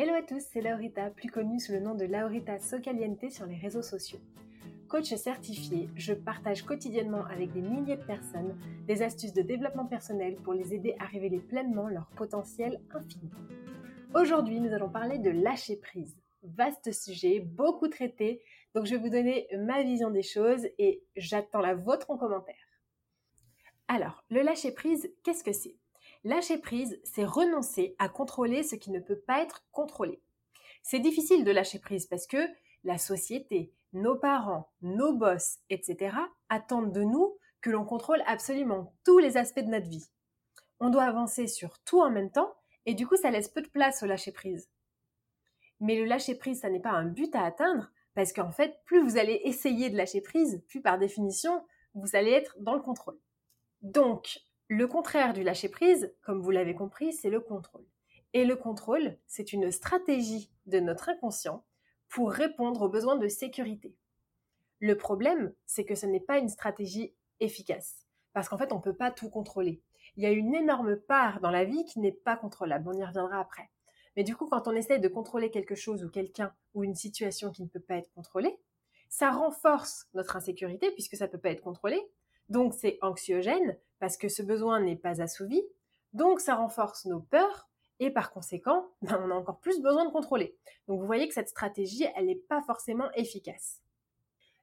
Hello à tous, c'est Laurita, plus connue sous le nom de Laurita Socaliente sur les réseaux sociaux. Coach certifiée, je partage quotidiennement avec des milliers de personnes des astuces de développement personnel pour les aider à révéler pleinement leur potentiel infini. Aujourd'hui, nous allons parler de lâcher prise. Vaste sujet, beaucoup traité, donc je vais vous donner ma vision des choses et j'attends la vôtre en commentaire. Alors, le lâcher prise, qu'est-ce que c'est ? Lâcher prise, c'est renoncer à contrôler ce qui ne peut pas être contrôlé. C'est difficile de lâcher prise parce que la société, nos parents, nos boss, etc. attendent de nous que l'on contrôle absolument tous les aspects de notre vie. On doit avancer sur tout en même temps et du coup, ça laisse peu de place au lâcher prise. Mais le lâcher prise, ça n'est pas un but à atteindre parce qu'en fait, plus vous allez essayer de lâcher prise, plus par définition, vous allez être dans le contrôle. Donc, le contraire du lâcher-prise, comme vous l'avez compris, c'est le contrôle. Et le contrôle, c'est une stratégie de notre inconscient pour répondre aux besoins de sécurité. Le problème, c'est que ce n'est pas une stratégie efficace, parce qu'en fait, on ne peut pas tout contrôler. Il y a une énorme part dans la vie qui n'est pas contrôlable, on y reviendra après. Mais du coup, quand on essaie de contrôler quelque chose ou quelqu'un ou une situation qui ne peut pas être contrôlée, ça renforce notre insécurité puisque ça ne peut pas être contrôlé. Donc, c'est anxiogène parce que ce besoin n'est pas assouvi. Donc, ça renforce nos peurs et par conséquent, on a encore plus besoin de contrôler. Donc, vous voyez que cette stratégie, elle n'est pas forcément efficace.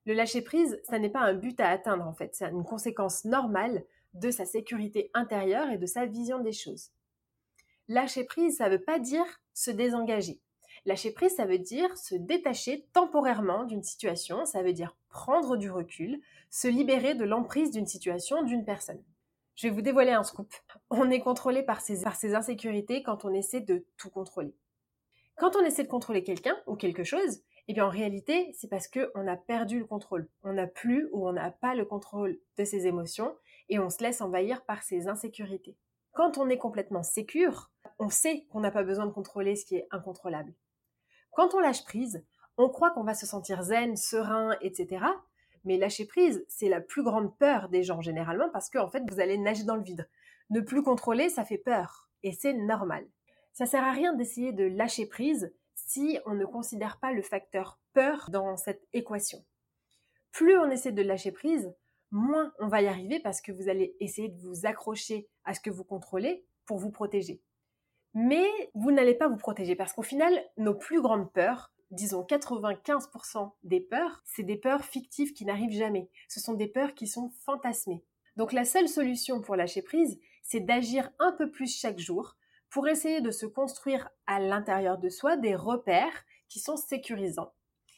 Le lâcher-prise, ça n'est pas un but à atteindre en fait. C'est une conséquence normale de sa sécurité intérieure et de sa vision des choses. Lâcher-prise, ça ne veut pas dire se désengager. Lâcher-prise, ça veut dire se détacher temporairement d'une situation, ça veut dire prendre du recul, se libérer de l'emprise d'une situation, d'une personne. Je vais vous dévoiler un scoop. On est contrôlé par ses insécurités quand on essaie de tout contrôler. Quand on essaie de contrôler quelqu'un ou quelque chose, eh bien en réalité, c'est parce qu'on a perdu le contrôle. On n'a plus ou on n'a pas le contrôle de ses émotions et on se laisse envahir par ses insécurités. Quand on est complètement sécure, on sait qu'on n'a pas besoin de contrôler ce qui est incontrôlable. Quand on lâche prise, on croit qu'on va se sentir zen, serein, etc. Mais lâcher prise, c'est la plus grande peur des gens généralement parce que en fait, vous allez nager dans le vide. Ne plus contrôler, ça fait peur et c'est normal. Ça sert à rien d'essayer de lâcher prise si on ne considère pas le facteur peur dans cette équation. Plus on essaie de lâcher prise, moins on va y arriver parce que vous allez essayer de vous accrocher à ce que vous contrôlez pour vous protéger. Mais vous n'allez pas vous protéger parce qu'au final, nos plus grandes peurs, disons 95% des peurs, c'est des peurs fictives qui n'arrivent jamais. Ce sont des peurs qui sont fantasmées. Donc la seule solution pour lâcher prise, c'est d'agir un peu plus chaque jour pour essayer de se construire à l'intérieur de soi des repères qui sont sécurisants.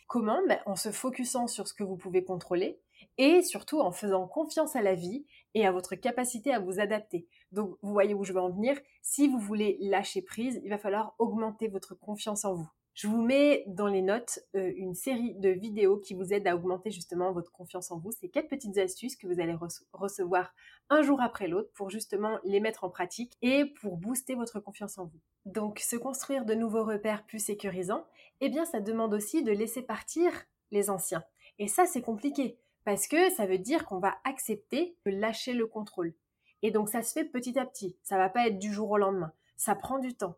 Comment ? En se focusant sur ce que vous pouvez contrôler et surtout en faisant confiance à la vie et à votre capacité à vous adapter. Donc vous voyez où je veux en venir, si vous voulez lâcher prise, il va falloir augmenter votre confiance en vous. Je vous mets dans les notes une série de vidéos qui vous aident à augmenter justement votre confiance en vous. C'est 4 petites astuces que vous allez recevoir un jour après l'autre pour justement les mettre en pratique et pour booster votre confiance en vous. Donc se construire de nouveaux repères plus sécurisants, eh bien ça demande aussi de laisser partir les anciens. Et ça c'est compliqué parce que ça veut dire qu'on va accepter de lâcher le contrôle. Et donc ça se fait petit à petit, ça va pas être du jour au lendemain, ça prend du temps.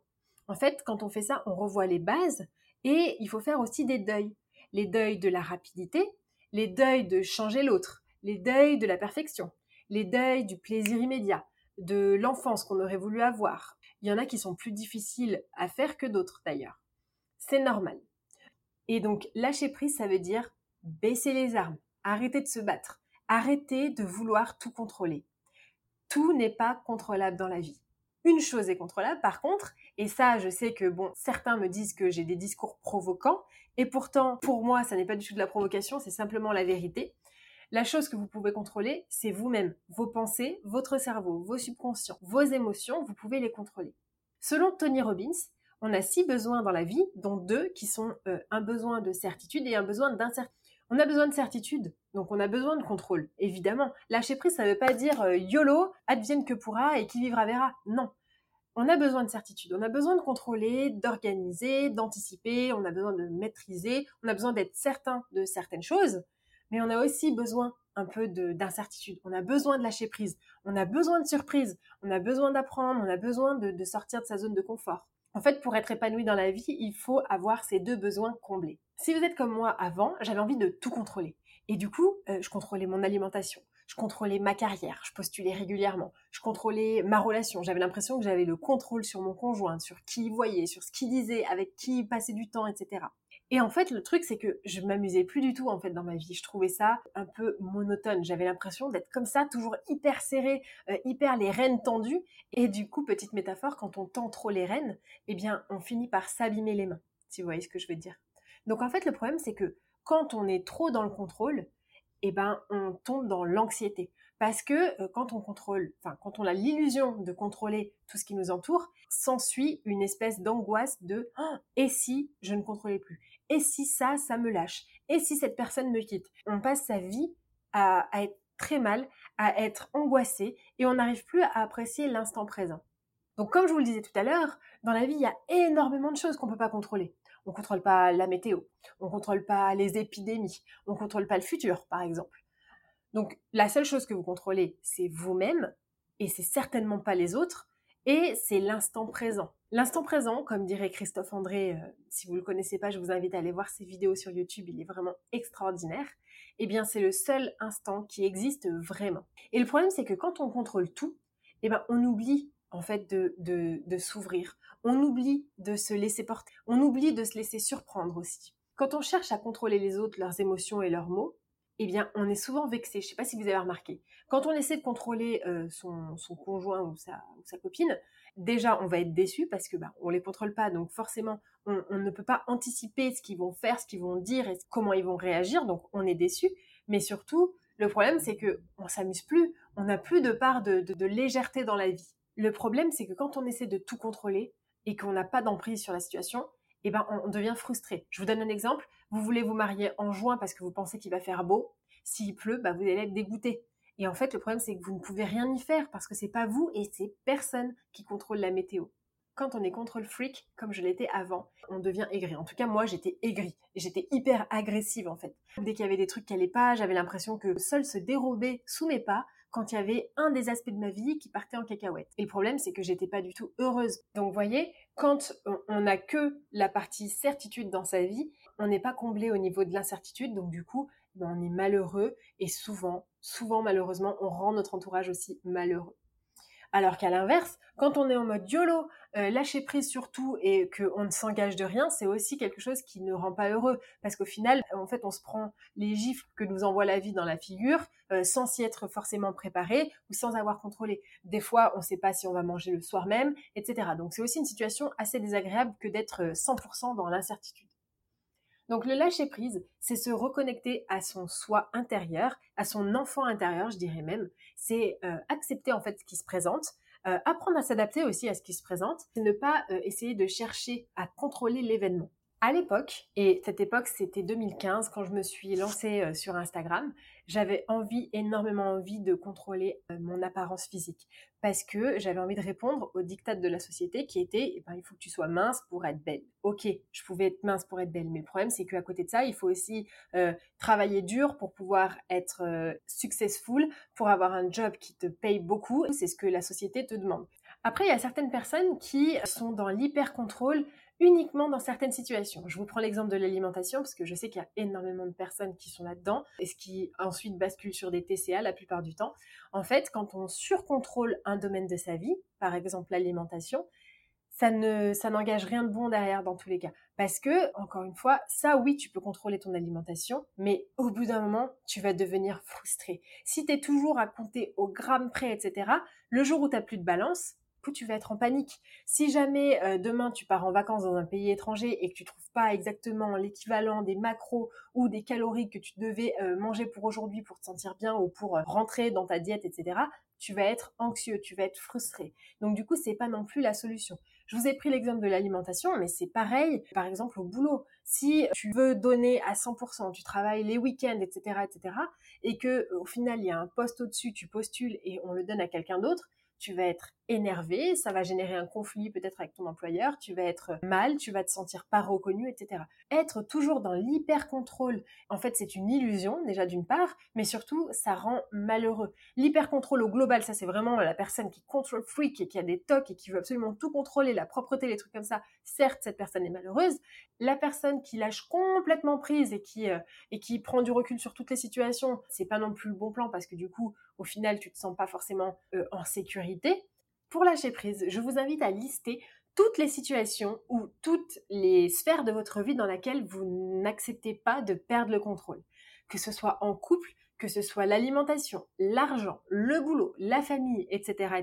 En fait, quand on fait ça, on revoit les bases et il faut faire aussi des deuils. Les deuils de la rapidité, les deuils de changer l'autre, les deuils de la perfection, les deuils du plaisir immédiat, de l'enfance qu'on aurait voulu avoir. Il y en a qui sont plus difficiles à faire que d'autres d'ailleurs. C'est normal. Et donc, lâcher prise, ça veut dire baisser les armes, arrêter de se battre, arrêter de vouloir tout contrôler. Tout n'est pas contrôlable dans la vie. Une chose est contrôlable par contre, et ça je sais que certains me disent que j'ai des discours provoquants, et pourtant pour moi ça n'est pas du tout de la provocation, c'est simplement la vérité. La chose que vous pouvez contrôler, c'est vous-même, vos pensées, votre cerveau, vos subconscients, vos émotions, vous pouvez les contrôler. Selon Tony Robbins, on a 6 besoins dans la vie, dont 2 qui sont un besoin de certitude et un besoin d'incertitude. On a besoin de certitude, donc on a besoin de contrôle, évidemment. Lâcher prise, ça ne veut pas dire YOLO, advienne que pourra et qui vivra verra. Non, on a besoin de certitude, on a besoin de contrôler, d'organiser, d'anticiper, on a besoin de maîtriser, on a besoin d'être certain de certaines choses, mais on a aussi besoin un peu d'incertitude, on a besoin de lâcher prise, on a besoin de surprise, on a besoin d'apprendre, on a besoin de sortir de sa zone de confort. En fait, pour être épanoui dans la vie, il faut avoir ces 2 besoins comblés. Si vous êtes comme moi avant, j'avais envie de tout contrôler. Et du coup, je contrôlais mon alimentation, je contrôlais ma carrière, je postulais régulièrement, je contrôlais ma relation. J'avais l'impression que j'avais le contrôle sur mon conjoint, sur qui il voyait, sur ce qu'il disait, avec qui il passait du temps, etc. Et en fait, le truc, c'est que je m'amusais plus du tout en fait dans ma vie. Je trouvais ça un peu monotone. J'avais l'impression d'être comme ça, toujours hyper serré, hyper les rênes tendues. Et du coup, petite métaphore, quand on tend trop les rênes, eh bien, on finit par s'abîmer les mains, si vous voyez ce que je veux dire. Donc en fait, le problème, c'est que quand on est trop dans le contrôle, eh ben, on tombe dans l'anxiété. Parce que quand on a l'illusion de contrôler tout ce qui nous entoure, s'ensuit une espèce d'angoisse de « et si je ne contrôlais plus ? Et si ça me lâche ? Et si cette personne me quitte ?» On passe sa vie à être très mal, à être angoissé et on n'arrive plus à apprécier l'instant présent. Donc comme je vous le disais tout à l'heure, dans la vie, il y a énormément de choses qu'on ne peut pas contrôler. On ne contrôle pas la météo, on ne contrôle pas les épidémies, on ne contrôle pas le futur par exemple. Donc, la seule chose que vous contrôlez, c'est vous-même, et c'est certainement pas les autres, et c'est l'instant présent. L'instant présent, comme dirait Christophe André, si vous le connaissez pas, je vous invite à aller voir ses vidéos sur YouTube, il est vraiment extraordinaire, eh bien, c'est le seul instant qui existe vraiment. Et le problème, c'est que quand on contrôle tout, eh ben, on oublie, en fait, de s'ouvrir, on oublie de se laisser porter, on oublie de se laisser surprendre aussi. Quand on cherche à contrôler les autres, leurs émotions et leurs mots, eh bien, on est souvent vexé. Je ne sais pas si vous avez remarqué. Quand on essaie de contrôler son conjoint ou sa copine, déjà, on va être déçu parce que on ne les contrôle pas. Donc forcément, on ne peut pas anticiper ce qu'ils vont faire, ce qu'ils vont dire et comment ils vont réagir. Donc, on est déçu. Mais surtout, le problème, c'est qu'on ne s'amuse plus. On n'a plus de part de légèreté dans la vie. Le problème, c'est que quand on essaie de tout contrôler et qu'on n'a pas d'emprise sur la situation, eh ben, on devient frustré. Je vous donne un exemple. Vous voulez vous marier en juin parce que vous pensez qu'il va faire beau. S'il pleut, vous allez être dégoûté. Et en fait, le problème, c'est que vous ne pouvez rien y faire parce que c'est pas vous et c'est personne qui contrôle la météo. Quand on est control freak, comme je l'étais avant, on devient aigri. En tout cas, moi, j'étais aigrie. J'étais hyper agressive, en fait. Dès qu'il y avait des trucs qui allaient pas, j'avais l'impression que le sol se dérobait sous mes pas quand il y avait un des aspects de ma vie qui partait en cacahuète. Et le problème, c'est que j'étais pas du tout heureuse. Donc, vous voyez, quand on n'a que la partie certitude dans sa vie, on n'est pas comblé au niveau de l'incertitude, donc du coup, on est malheureux et souvent malheureusement, on rend notre entourage aussi malheureux. Alors qu'à l'inverse, quand on est en mode YOLO, lâcher prise surtout et qu'on ne s'engage de rien, c'est aussi quelque chose qui ne rend pas heureux. Parce qu'au final, en fait, on se prend les gifles que nous envoie la vie dans la figure, sans s'y être forcément préparé ou sans avoir contrôlé. Des fois, on ne sait pas si on va manger le soir même, etc. Donc c'est aussi une situation assez désagréable que d'être 100% dans l'incertitude. Donc le lâcher prise, c'est se reconnecter à son soi intérieur, à son enfant intérieur, je dirais même. C'est accepter en fait ce qui se présente, apprendre à s'adapter aussi à ce qui se présente, c'est ne pas essayer de chercher à contrôler l'événement. À l'époque, et cette époque c'était 2015 quand je me suis lancée sur Instagram, j'avais énormément envie de contrôler mon apparence physique parce que j'avais envie de répondre aux diktats de la société qui était il faut que tu sois mince pour être belle. Ok, je pouvais être mince pour être belle, mais le problème c'est qu'à côté de ça, il faut aussi travailler dur pour pouvoir être successful, pour avoir un job qui te paye beaucoup, c'est ce que la société te demande. Après, il y a certaines personnes qui sont dans l'hyper-contrôle uniquement dans certaines situations. Je vous prends l'exemple de l'alimentation parce que je sais qu'il y a énormément de personnes qui sont là-dedans et ce qui ensuite bascule sur des TCA la plupart du temps. En fait, quand on surcontrôle un domaine de sa vie, par exemple l'alimentation, ça n'engage rien de bon derrière dans tous les cas. Parce que, encore une fois, ça oui, tu peux contrôler ton alimentation, mais au bout d'un moment, tu vas devenir frustré. Si tu es toujours à compter au gramme près, etc., le jour où tu n'as plus de balance, tu vas être en panique. Si jamais demain tu pars en vacances dans un pays étranger et que tu trouves pas exactement l'équivalent des macros ou des calories que tu devais manger pour aujourd'hui pour te sentir bien ou pour rentrer dans ta diète, etc., tu vas être anxieux, tu vas être frustré. Donc du coup, c'est pas non plus la solution. Je vous ai pris l'exemple de l'alimentation, mais c'est pareil, par exemple au boulot. Si tu veux donner à 100%, tu travailles les week-ends, etc., et qu'au final, il y a un poste au-dessus, tu postules et on le donne à quelqu'un d'autre, tu vas être énervé, ça va générer un conflit peut-être avec ton employeur, tu vas être mal, tu vas te sentir pas reconnu, etc. Être toujours dans l'hyper-contrôle, en fait c'est une illusion déjà d'une part, mais surtout ça rend malheureux. L'hyper-contrôle au global, ça c'est vraiment la personne qui control freak et qui a des tocs et qui veut absolument tout contrôler, la propreté, les trucs comme ça, certes cette personne est malheureuse. La personne qui lâche complètement prise et qui prend du recul sur toutes les situations, c'est pas non plus le bon plan parce que du coup, au final, tu te sens pas forcément en sécurité. Pour lâcher prise, je vous invite à lister toutes les situations ou toutes les sphères de votre vie dans laquelle vous n'acceptez pas de perdre le contrôle. Que ce soit en couple, que ce soit l'alimentation, l'argent, le boulot, la famille, etc.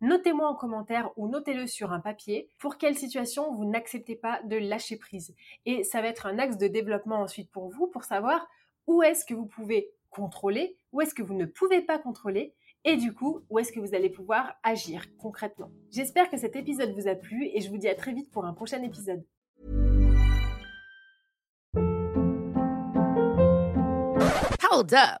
Notez-moi en commentaire ou notez-le sur un papier pour quelle situation vous n'acceptez pas de lâcher prise. Et ça va être un axe de développement ensuite pour vous pour savoir où est-ce que vous pouvez contrôler, où est-ce que vous ne pouvez pas contrôler et du coup, où est-ce que vous allez pouvoir agir concrètement. J'espère que cet épisode vous a plu et je vous dis à très vite pour un prochain épisode. Hold up.